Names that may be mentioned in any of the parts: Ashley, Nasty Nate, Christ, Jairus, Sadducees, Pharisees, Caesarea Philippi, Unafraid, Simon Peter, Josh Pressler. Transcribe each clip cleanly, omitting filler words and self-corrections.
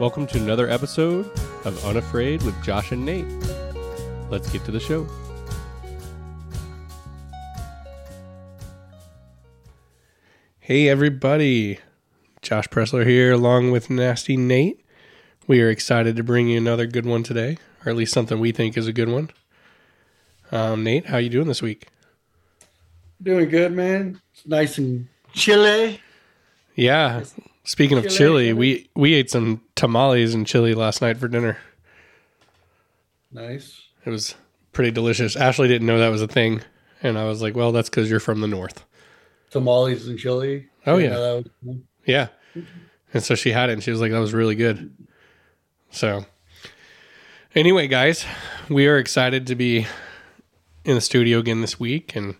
Welcome to another episode of Unafraid with Josh and Nate. Let's get to the show. Hey everybody, Josh Pressler here along with Nasty Nate. We are excited to bring you another good one today, or at least something we think is a good one. Nate, how you doing this week? Doing good, man. It's nice and chilly. Yeah. Speaking of chili, we ate some tamales and chili last night for dinner. Nice. It was pretty delicious. Ashley didn't know that was a thing, and I was like, well, that's because you're from the north. Tamales and chili? Oh, yeah. That was yeah. And so she had it, and she was like, that was really good. So anyway, guys, we are excited to be in the studio again this week and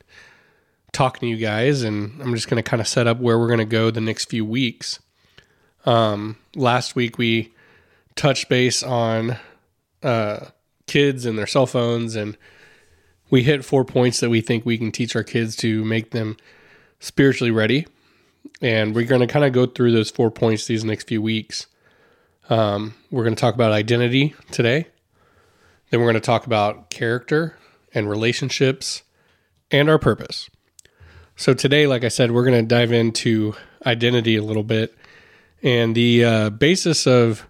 talking to you guys, and I'm just going to kind of set up where we're going to go the next few weeks. Last week we touched base on kids and their cell phones, and we hit 4 points that we think we can teach our kids to make them spiritually ready. And we're going to kind of go through those 4 points these next few weeks. We're going to talk about identity today. Then we're going to talk about character and relationships and our purpose. So today, like I said, we're going to dive into identity a little bit. And the basis of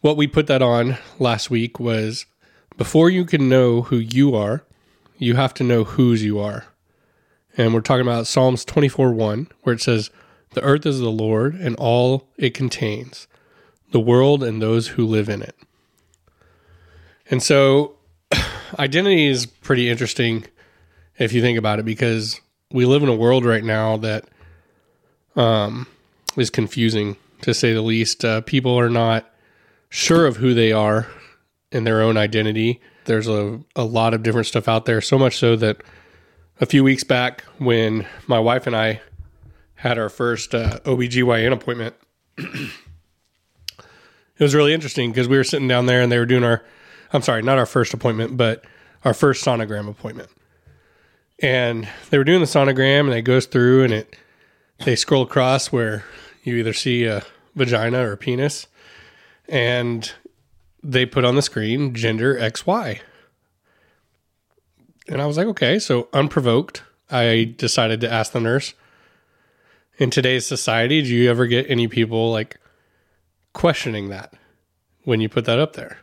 what we put that on last week was, before you can know who you are, you have to know whose you are. And we're talking about Psalms 24:1, where it says, "The earth is the Lord and all it contains, the world and those who live in it." And so identity is pretty interesting if you think about it, because we live in a world right now that is confusing, to say the least. People are not sure of who they are in their own identity. There's a lot of different stuff out there, so much so that a few weeks back when my wife and I had our first OBGYN appointment, it was really interesting because we were sitting down there and they were doing our first sonogram appointment. And they were doing the sonogram, and it goes through, and they scroll across where you either see a vagina or a penis, and they put on the screen gender XY. And I was like, okay, so unprovoked, I decided to ask the nurse, in today's society, do you ever get any people like questioning that when you put that up there?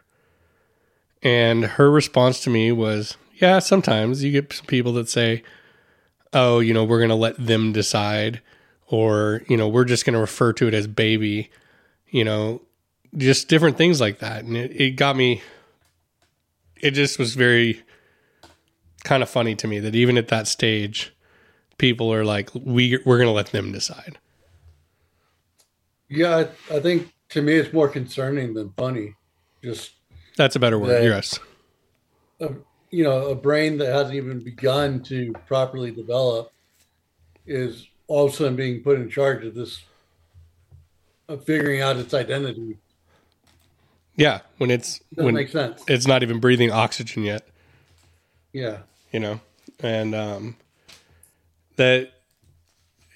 And her response to me was, yeah, sometimes you get people that say, oh, you know, we're going to let them decide, or, you know, we're just going to refer to it as baby, you know, just different things like that. And it got me, it just was very kind of funny to me that even at that stage, people are like, we're going to let them decide. Yeah, I think to me it's more concerning than funny. Just that's a better word, yes. You know, a brain that hasn't even begun to properly develop is all of a sudden being put in charge of this, of figuring out its identity. Yeah. When makes sense. It's not even breathing oxygen yet. Yeah. You know, and, that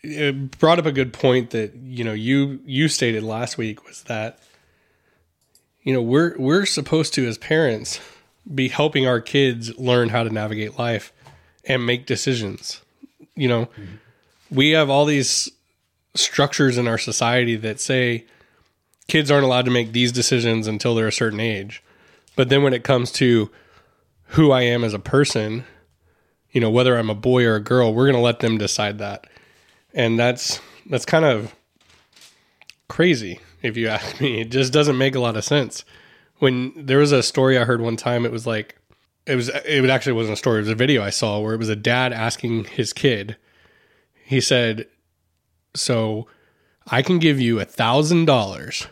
it brought up a good point that, you know, you stated last week was that, you know, we're supposed to, as parents, be helping our kids learn how to navigate life and make decisions. You know, we have all these structures in our society that say kids aren't allowed to make these decisions until they're a certain age. But then when it comes to who I am as a person, you know, whether I'm a boy or a girl, we're going to let them decide that. And that's kind of crazy. If you ask me, it just doesn't make a lot of sense. When there was a story I heard one time, it was a video I saw where it was a dad asking his kid. He said, so I can give you $1,000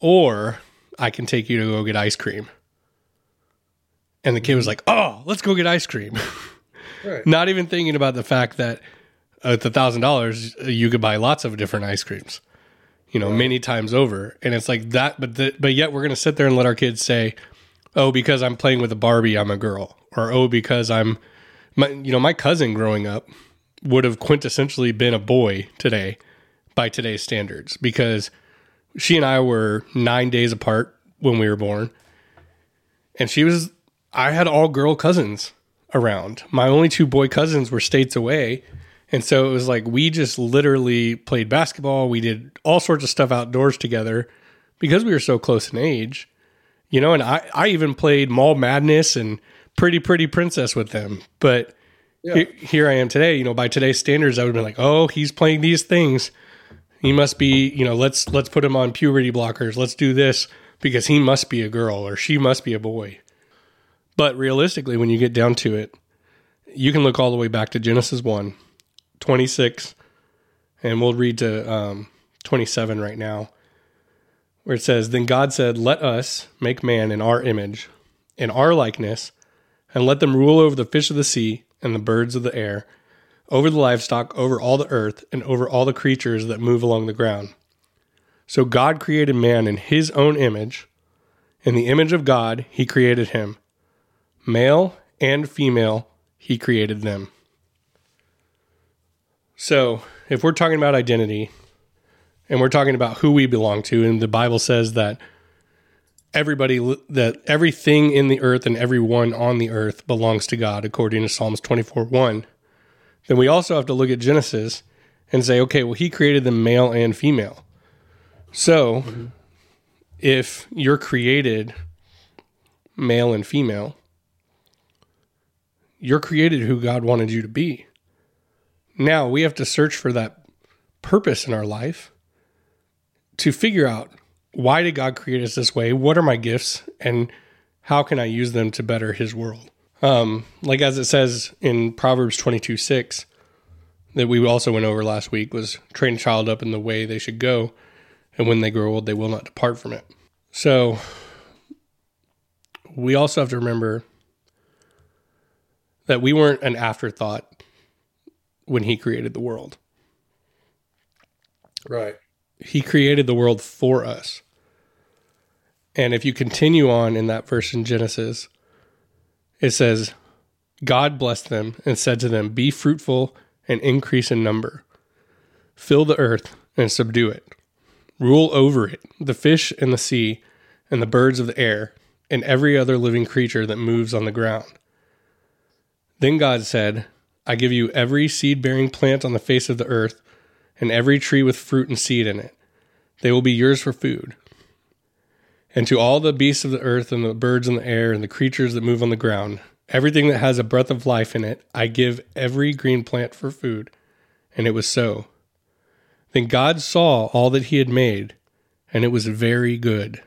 or I can take you to go get ice cream. And the kid was like, oh, let's go get ice cream. Right. Not even thinking about the fact that at the $1,000, you could buy lots of different ice creams, you know, many times over. And it's like that, but yet we're going to sit there and let our kids say, oh, because I'm playing with a Barbie, I'm a girl. Or, oh, because my cousin growing up would have quintessentially been a boy today by today's standards, because she and I were 9 days apart when we were born. And I had all girl cousins around. My only two boy cousins were states away. And so it was like, we just literally played basketball. We did all sorts of stuff outdoors together because we were so close in age, you know, and I even played Mall Madness and Pretty Princess with them. But here I am today, you know, by today's standards, I would have been like, oh, he's playing these things. He must be, you know, let's put him on puberty blockers. Let's do this because he must be a girl or she must be a boy. But realistically, when you get down to it, you can look all the way back to Genesis 1:26, and we'll read to 27 right now, where it says, "Then God said, let us make man in our image, in our likeness, and let them rule over the fish of the sea and the birds of the air, over the livestock, over all the earth, and over all the creatures that move along the ground. So God created man in his own image. In the image of God, he created him. Male and female, he created them." So if we're talking about identity and we're talking about who we belong to, and the Bible says that everything in the earth and everyone on the earth belongs to God, according to Psalms 24:1, then we also have to look at Genesis and say, okay, well, he created them male and female. So if you're created male and female, you're created who God wanted you to be. Now we have to search for that purpose in our life to figure out, why did God create us this way? What are my gifts? And how can I use them to better his world? Like as it says in Proverbs 22:6, that we also went over last week, was train a child up in the way they should go, and when they grow old, they will not depart from it. So we also have to remember that we weren't an afterthought when he created the world. Right. He created the world for us. And if you continue on in that verse in Genesis, it says, "God blessed them and said to them, be fruitful and increase in number. Fill the earth and subdue it. Rule over it, the fish and the sea and the birds of the air and every other living creature that moves on the ground. Then God said, I give you every seed-bearing plant on the face of the earth and every tree with fruit and seed in it. They will be yours for food. And to all the beasts of the earth and the birds in the air and the creatures that move on the ground, everything that has a breath of life in it, I give every green plant for food. And it was so. Then God saw all that he had made, and it was very good.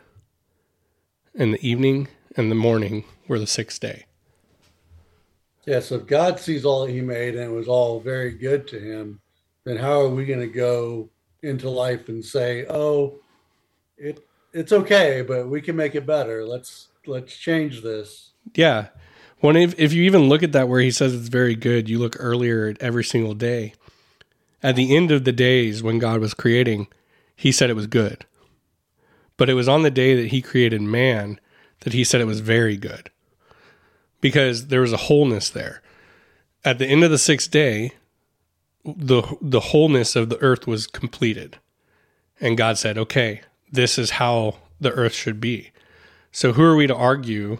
And the evening and the morning were the sixth day." Yeah, so if God sees all that he made and it was all very good to him, then how are we going to go into life and say, oh, it's okay, but we can make it better. Let's change this. Yeah. Well, if you even look at that where he says it's very good, you look earlier at every single day. At the end of the days when God was creating, he said it was good. But it was on the day that he created man that he said it was very good, because there was a wholeness there. At the end of the sixth day, the wholeness of the earth was completed. And God said, okay, this is how the earth should be. So who are we to argue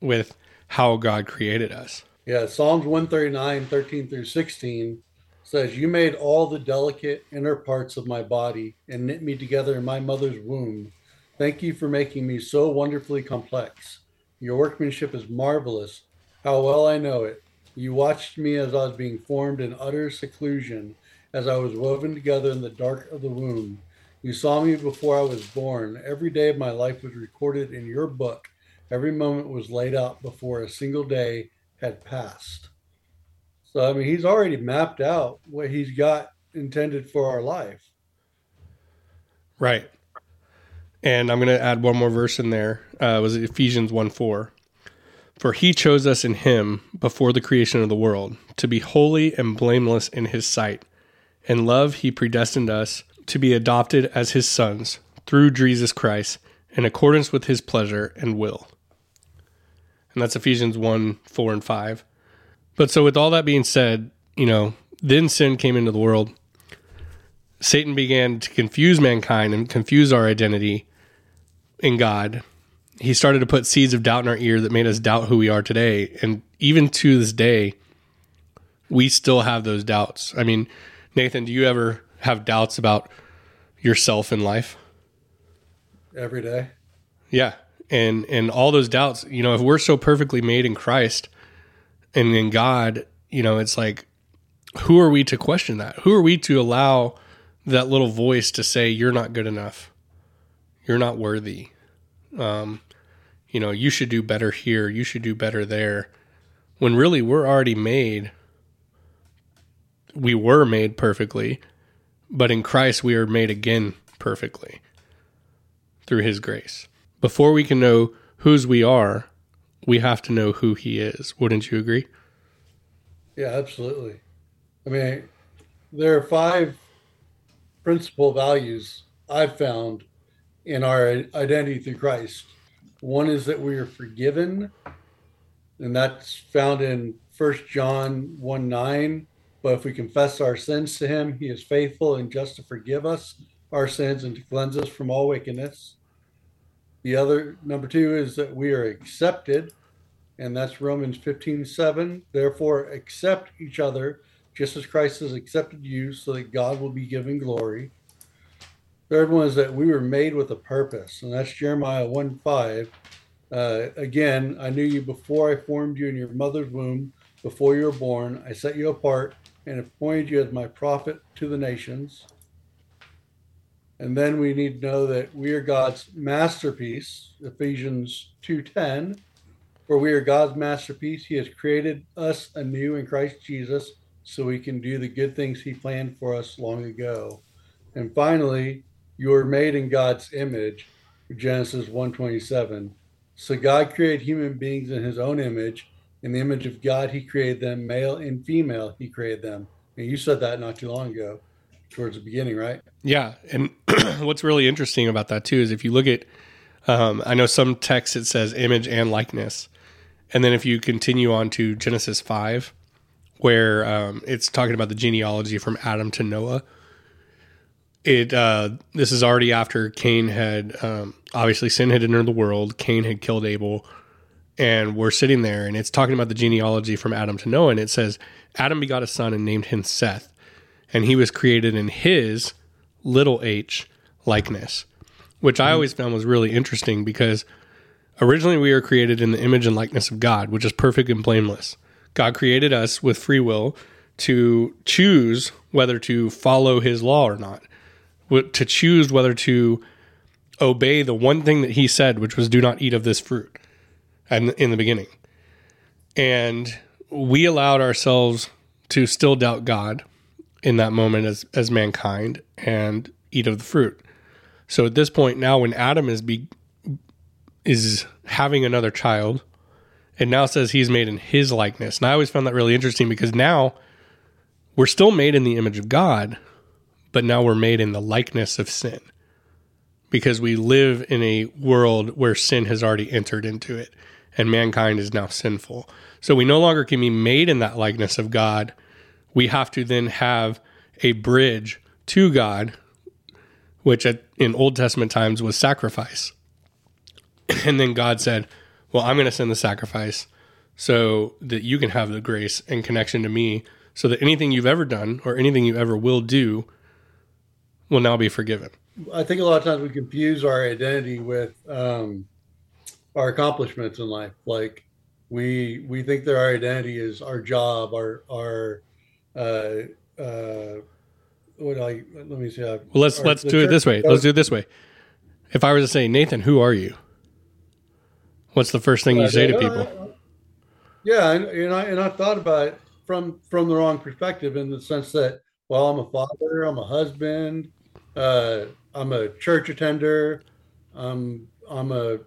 with how God created us? Yeah, Psalms 139:13-16 says, "You made all the delicate inner parts of my body and knit me together in my mother's womb. Thank you for making me so wonderfully complex. Your workmanship is marvelous. How well I know it. You watched me as I was being formed in utter seclusion, as I was woven together in the dark of the womb. You saw me before I was born. Every day of my life was recorded in your book. Every moment was laid out before a single day had passed." So, I mean, he's already mapped out what he's got intended for our life. Right. And I'm going to add one more verse in there. It was Ephesians 1:4. "For he chose us in him before the creation of the world to be holy and blameless in his sight. In love he predestined us to be adopted as his sons through Jesus Christ in accordance with his pleasure and will." And that's Ephesians 1:4-5. But so with all that being said, you know, then sin came into the world. Satan began to confuse mankind and confuse our identity in God. He started to put seeds of doubt in our ear that made us doubt who we are today. And even to this day, we still have those doubts. I mean, Nathan, do you ever have doubts about yourself in life? Every day. Yeah. And all those doubts, you know, if we're so perfectly made in Christ and in God, you know, it's like, who are we to question that? Who are we to allow that little voice to say, you're not good enough. You're not worthy. You know, you should do better here. You should do better there. When really we're already made. We were made perfectly, but in Christ we are made again perfectly through his grace. Before we can know whose we are, we have to know who he is. Wouldn't you agree? Yeah, absolutely. I mean, there are five principal values I've found in our identity through Christ. One is that we are forgiven, and that's found in 1 John 1:9. But if we confess our sins to him, he is faithful and just to forgive us our sins and to cleanse us from all wickedness. The other, number two, is that we are accepted, and that's Romans 15:7. Therefore, accept each other just as Christ has accepted you, so that God will be given glory. Third one is that we were made with a purpose, and that's Jeremiah 1:5. Again, I knew you before I formed you in your mother's womb. Before you were born, I set you apart and appointed you as my prophet to the nations. And then we need to know that we are God's masterpiece, Ephesians 2:10. For we are God's masterpiece. He has created us anew in Christ Jesus, so we can do the good things he planned for us long ago. And finally, you are made in God's image, Genesis 1:27. So God created human beings in his own image. In the image of God, he created them, male and female, he created them. And you said that not too long ago, towards the beginning, right? Yeah, and what's really interesting about that, too, is if you look at, I know some texts it says image and likeness. And then if you continue on to Genesis 5, where it's talking about the genealogy from Adam to Noah. This is already after Cain had, obviously sin had entered the world. Cain had killed Abel, and we're sitting there and it's talking about the genealogy from Adam to Noah. And it says, Adam begot a son and named him Seth, and he was created in his little h likeness, which I always found was really interesting, because originally we were created in the image and likeness of God, which is perfect and blameless. God created us with free will to choose whether to follow his law or not, to choose whether to obey the one thing that he said, which was do not eat of this fruit in the beginning. And we allowed ourselves to still doubt God in that moment as mankind and eat of the fruit. So at this point now, when Adam is having another child, it now says he's made in his likeness. And I always found that really interesting, because now we're still made in the image of God, but now we're made in the likeness of sin, because we live in a world where sin has already entered into it and mankind is now sinful. So we no longer can be made in that likeness of God. We have to then have a bridge to God, which in Old Testament times was sacrifice. And then God said, well, I'm going to send the sacrifice so that you can have the grace and connection to me, so that anything you've ever done or anything you ever will do will now be forgiven. I think a lot of times we confuse our identity with our accomplishments in life. Like we think that our identity is our job, Let's do it this way. If I were to say, Nathan, who are you? What's the first thing you say to people? Yeah, and I thought about it from the wrong perspective, in the sense that, well, I'm a father, I'm a husband, I'm a church attender, I'm a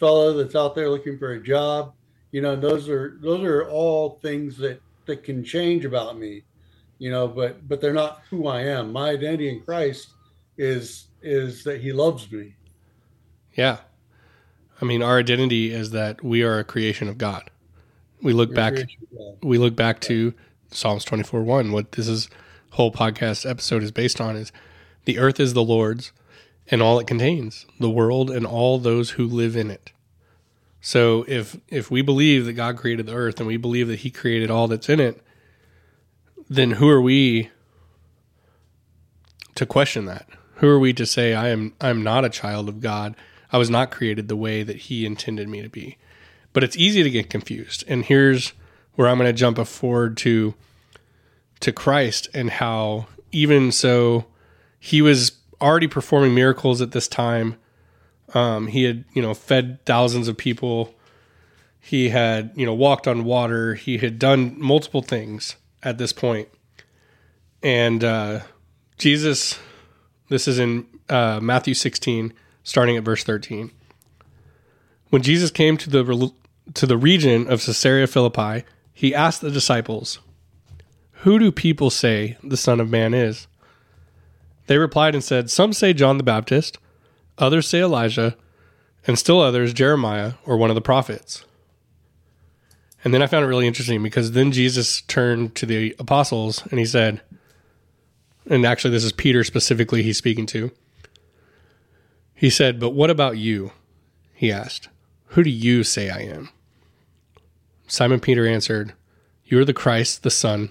fellow that's out there looking for a job. You know, those are all things that can change about me, you know, but they're not who I am. My identity in Christ is that he loves me. Yeah. I mean, our identity is that we are a creation of God. We look back to Psalms 24:1. What this whole podcast episode is based on is The earth is the Lord's and all it contains, the world and all those who live in it. So if we believe that God created the earth and we believe that he created all that's in it, then who are we to question that? Who are we to say, I'm not a child of God. I was not created the way that he intended me to be. But it's easy to get confused. And here's where I'm going to jump forward to Christ and how even so he was already performing miracles at this time. He had, fed thousands of people. He had, walked on water. He had done multiple things at this point. And Jesus, this is in Matthew 16, starting at verse 13. When Jesus came to the region of Caesarea Philippi, he asked the disciples, "Who do people say the Son of Man is?" They replied and said, "Some say John the Baptist, others say Elijah, and still others Jeremiah or one of the prophets." And then I found it really interesting because then Jesus turned to the apostles and he said, and actually this is Peter specifically he's speaking to. He said, "But what about you?" he asked. "Who do you say I am?" Simon Peter answered, "You are the Christ, the Son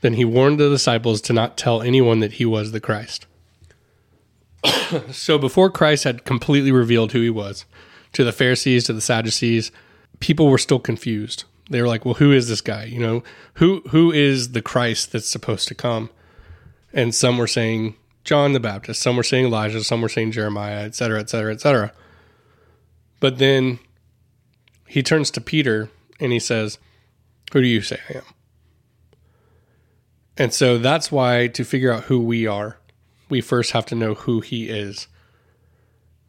Then he warned the disciples to not tell anyone that he was the Christ. So before Christ had completely revealed who he was to the Pharisees, to the Sadducees, people were still confused. They were like, well, who is this guy? Who is the Christ that's supposed to come? And some were saying John the Baptist, some were saying Elijah, some were saying Jeremiah, et cetera, et cetera, et cetera. But then he turns to Peter and he says, "Who do you say I am?" And so that's why to figure out who we are, we first have to know who he is.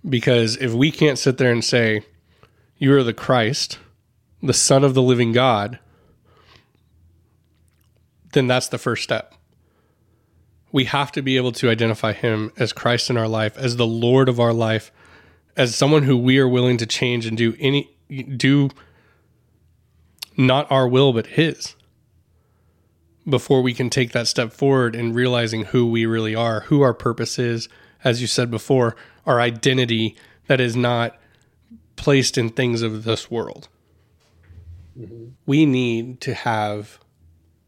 Because if we can't sit there and say, "You are the Christ, the Son of the living God," then that's the first step. We have to be able to identify him as Christ in our life, as the Lord of our life, as someone who we are willing to change and do not our will, but his, before we can take that step forward in realizing who we really are, who our purpose is, as you said before, our identity that is not placed in things of this world. Mm-hmm. We need to have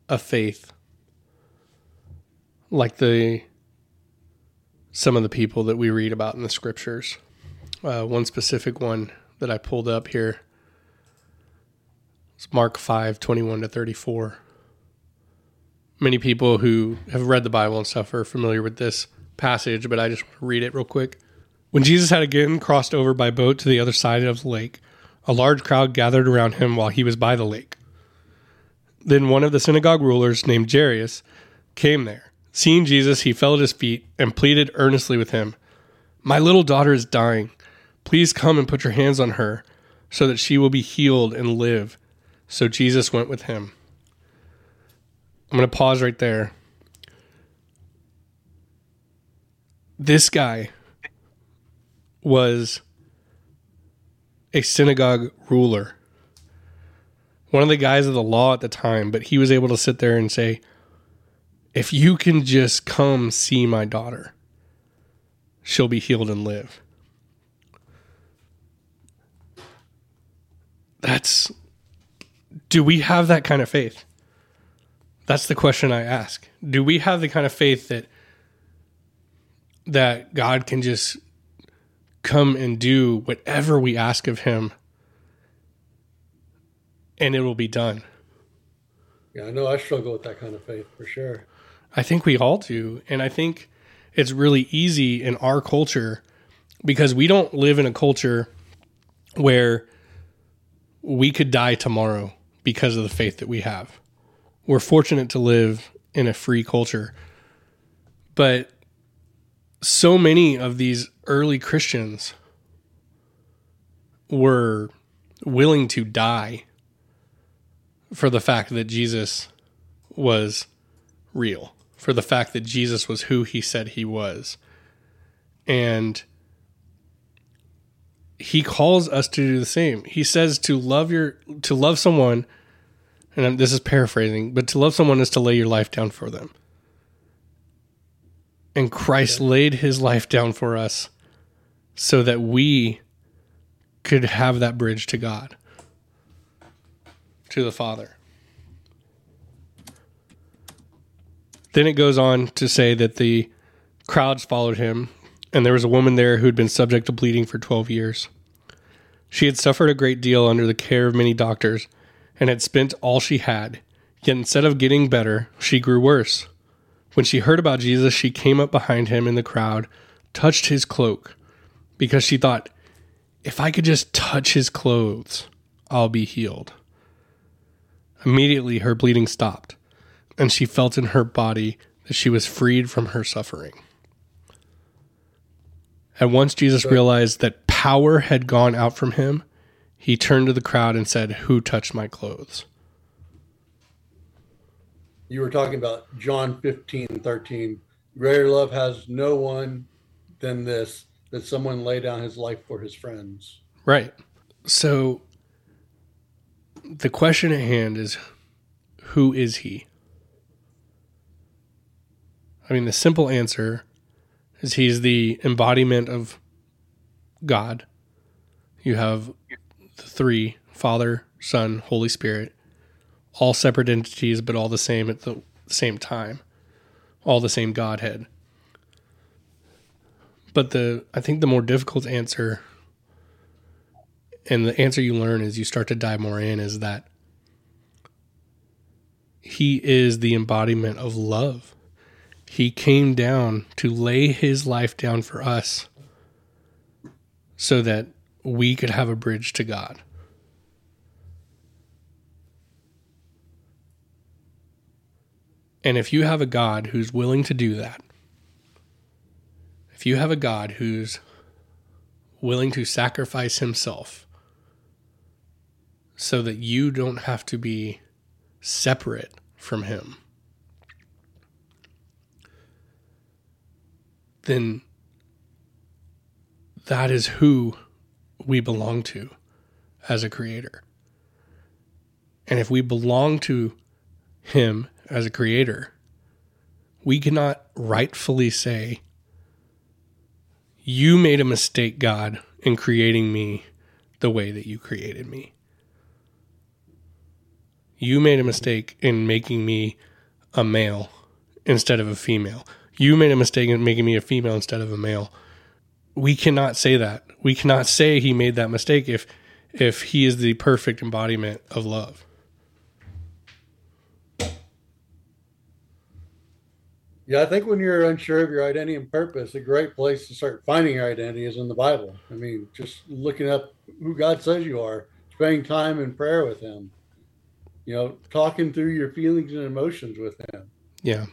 a faith like some of the people that we read about in the scriptures. One specific one that I pulled up here is Mark 5:21-34. Many people who have read the Bible and stuff are familiar with this passage, but I just want to read it real quick. "When Jesus had again crossed over by boat to the other side of the lake, a large crowd gathered around him while he was by the lake. Then one of the synagogue rulers named Jairus came there. Seeing Jesus, he fell at his feet and pleaded earnestly with him, 'My little daughter is dying. Please come and put your hands on her so that she will be healed and live.' So Jesus went with him." I'm going to pause right there. This guy was a synagogue ruler, one of the guys of the law at the time, but he was able to sit there and say, "If you can just come see my daughter, she'll be healed and live." Do we have that kind of faith? That's the question I ask. Do we have the kind of faith that God can just come and do whatever we ask of him and it will be done? Yeah, I know I struggle with that kind of faith for sure. I think we all do. And I think it's really easy in our culture because we don't live in a culture where we could die tomorrow because of the faith that we have. We're fortunate to live in a free culture, but so many of these early Christians were willing to die for the fact that Jesus was real, for the fact that Jesus was who he said he was. And he calls us to do the same. He says to love someone, and this is paraphrasing, but to love someone is to lay your life down for them. And Christ laid his life down for us so that we could have that bridge to God, to the Father. Then it goes on to say that the crowds followed him, and there was a woman there who had been subject to bleeding for 12 years. She had suffered a great deal under the care of many doctors and had spent all she had. Yet instead of getting better, she grew worse. When she heard about Jesus, she came up behind him in the crowd, touched his cloak, because she thought, if I could just touch his clothes, I'll be healed. Immediately her bleeding stopped, and she felt in her body that she was freed from her suffering. At once Jesus realized that power had gone out from him. He turned to the crowd and said, "Who touched my clothes?" You were talking about John 15:13. Greater love has no one than this, that someone lay down his life for his friends. Right. So the question at hand is, who is he? I mean, the simple answer is he's the embodiment of God. You have the three, Father, Son, Holy Spirit, all separate entities, but all the same at the same time, all the same Godhead. But I think the more difficult answer, and the answer you learn as you start to dive more in, is that he is the embodiment of love. He came down to lay his life down for us so that we could have a bridge to God. And if you have a God who's willing to do that, if you have a God who's willing to sacrifice himself so that you don't have to be separate from him, then that is who we belong to as a creator. And if we belong to him as a creator, we cannot rightfully say, you made a mistake, God, in creating me the way that you created me. You made a mistake in making me a male instead of a female. You made a mistake in making me a female instead of a male. We cannot say that. We cannot say he made that mistake if he is the perfect embodiment of love. Yeah, I think when you're unsure of your identity and purpose, a great place to start finding your identity is in the Bible. I mean, just looking up who God says you are, spending time in prayer with him, you know, talking through your feelings and emotions with him. Yeah.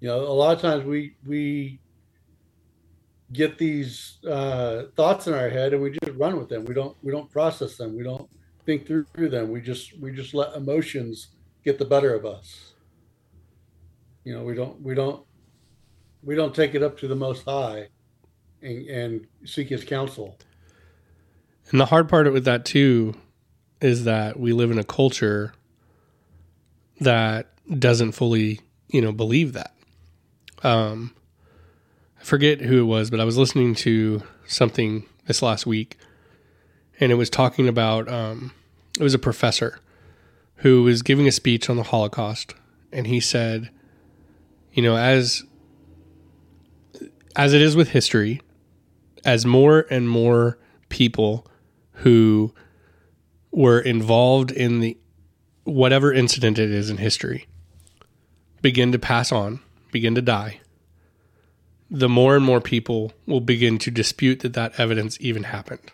You know, a lot of times we get these thoughts in our head and we just run with them. We don't process them. We don't think through them. We just let emotions get the better of us. You know, we don't take it up to the Most High and seek his counsel. And the hard part with that too is that we live in a culture that doesn't fully, you know, believe that. I forget who it was, but I was listening to something this last week, and it was talking about it was a professor who was giving a speech on the Holocaust, and he said, you know, as it is with history, as more and more people who were involved in the whatever incident it is in history begin to pass on, begin to die, the more and more people will begin to dispute that evidence even happened.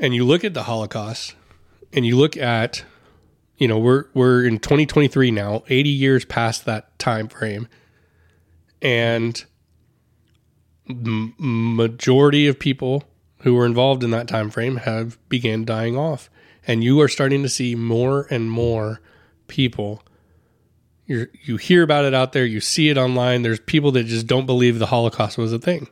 And you look at the Holocaust, and you look at, you know, we're in 2023 now, 80 years past that time frame, And the majority of people who were involved in that time frame have began dying off. And you are starting to see more and more people. You hear about it out there. You see it online. There's people that just don't believe the Holocaust was a thing.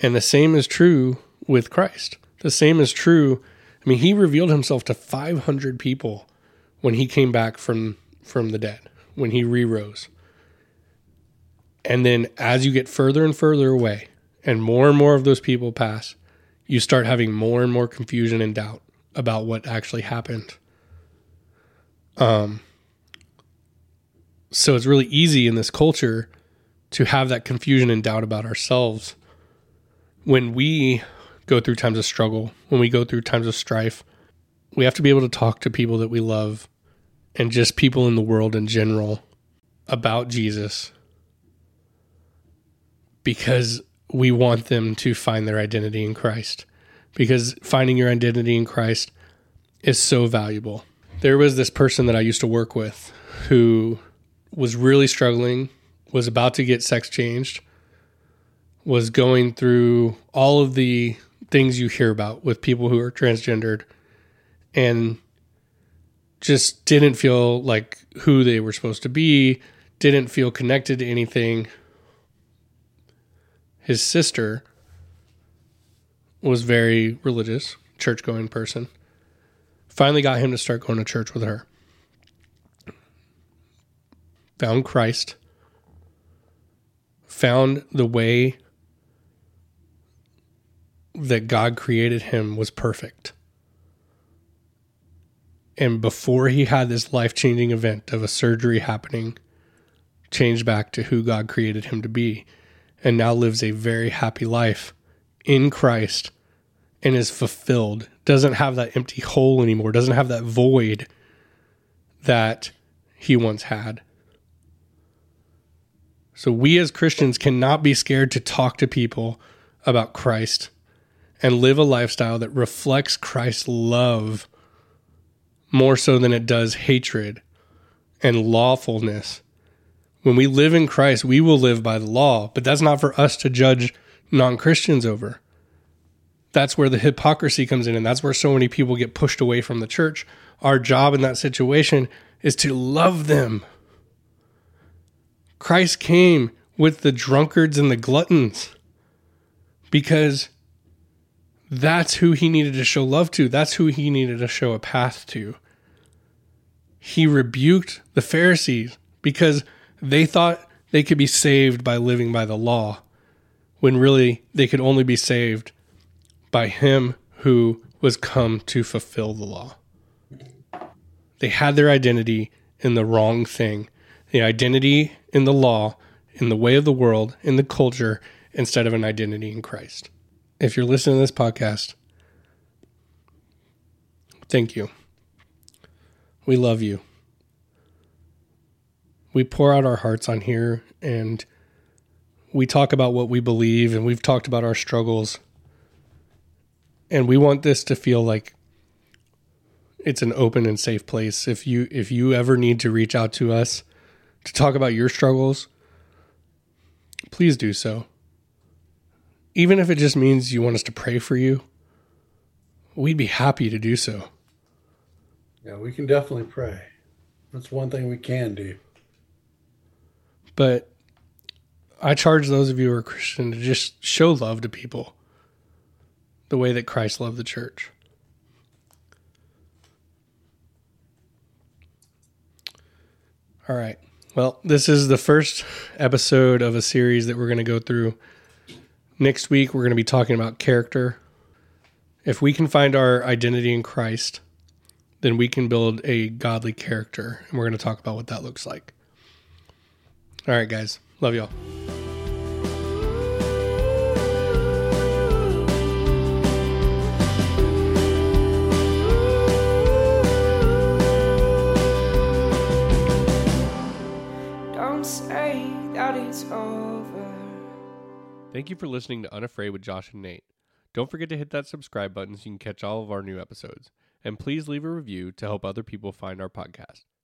And the same is true with Christ. The same is true. I mean, he revealed himself to 500 people when he came back from the dead, when he re-rose. And then as you get further and further away and more of those people pass, you start having more and more confusion and doubt about what actually happened. So it's really easy in this culture to have that confusion and doubt about ourselves. When we go through times of struggle, when we go through times of strife, we have to be able to talk to people that we love and just people in the world in general about Jesus, because we want them to find their identity in Christ, because finding your identity in Christ is so valuable. There was this person that I used to work with who was really struggling, was about to get sex changed, was going through all of the things you hear about with people who are transgendered, and just didn't feel like who they were supposed to be, didn't feel connected to anything. His sister was very religious, church-going person. Finally got him to start going to church with her. Found Christ. Found the way that God created him was perfect. And before he had this life-changing event of a surgery happening, changed back to who God created him to be, and now lives a very happy life in Christ and is fulfilled, doesn't have that empty hole anymore, doesn't have that void that he once had. So we as Christians cannot be scared to talk to people about Christ and live a lifestyle that reflects Christ's love more so than it does hatred and lawfulness. When we live in Christ, we will live by the law, but that's not for us to judge non-Christians over. That's where the hypocrisy comes in, and that's where so many people get pushed away from the church. Our job in that situation is to love them. Christ came with the drunkards and the gluttons because that's who he needed to show love to. That's who he needed to show a path to. He rebuked the Pharisees because they thought they could be saved by living by the law, when really they could only be saved by him who was come to fulfill the law. They had their identity in the wrong thing, the identity in the law, in the way of the world, in the culture, instead of an identity in Christ. If you're listening to this podcast, thank you. We love you. We pour out our hearts on here, and we talk about what we believe, and we've talked about our struggles. And we want this to feel like it's an open and safe place. If you ever need to reach out to us to talk about your struggles, please do so. Even if it just means you want us to pray for you, we'd be happy to do so. Yeah, we can definitely pray. That's one thing we can do. But I charge those of you who are Christian to just show love to people the way that Christ loved the church. All right. Well, this is the first episode of a series that we're going to go through. Next week, we're going to be talking about character. If we can find our identity in Christ, then we can build a godly character. And we're going to talk about what that looks like. All right, guys. Love y'all. Thank you for listening to Unafraid with Josh and Nate. Don't forget to hit that subscribe button so you can catch all of our new episodes. And please leave a review to help other people find our podcast.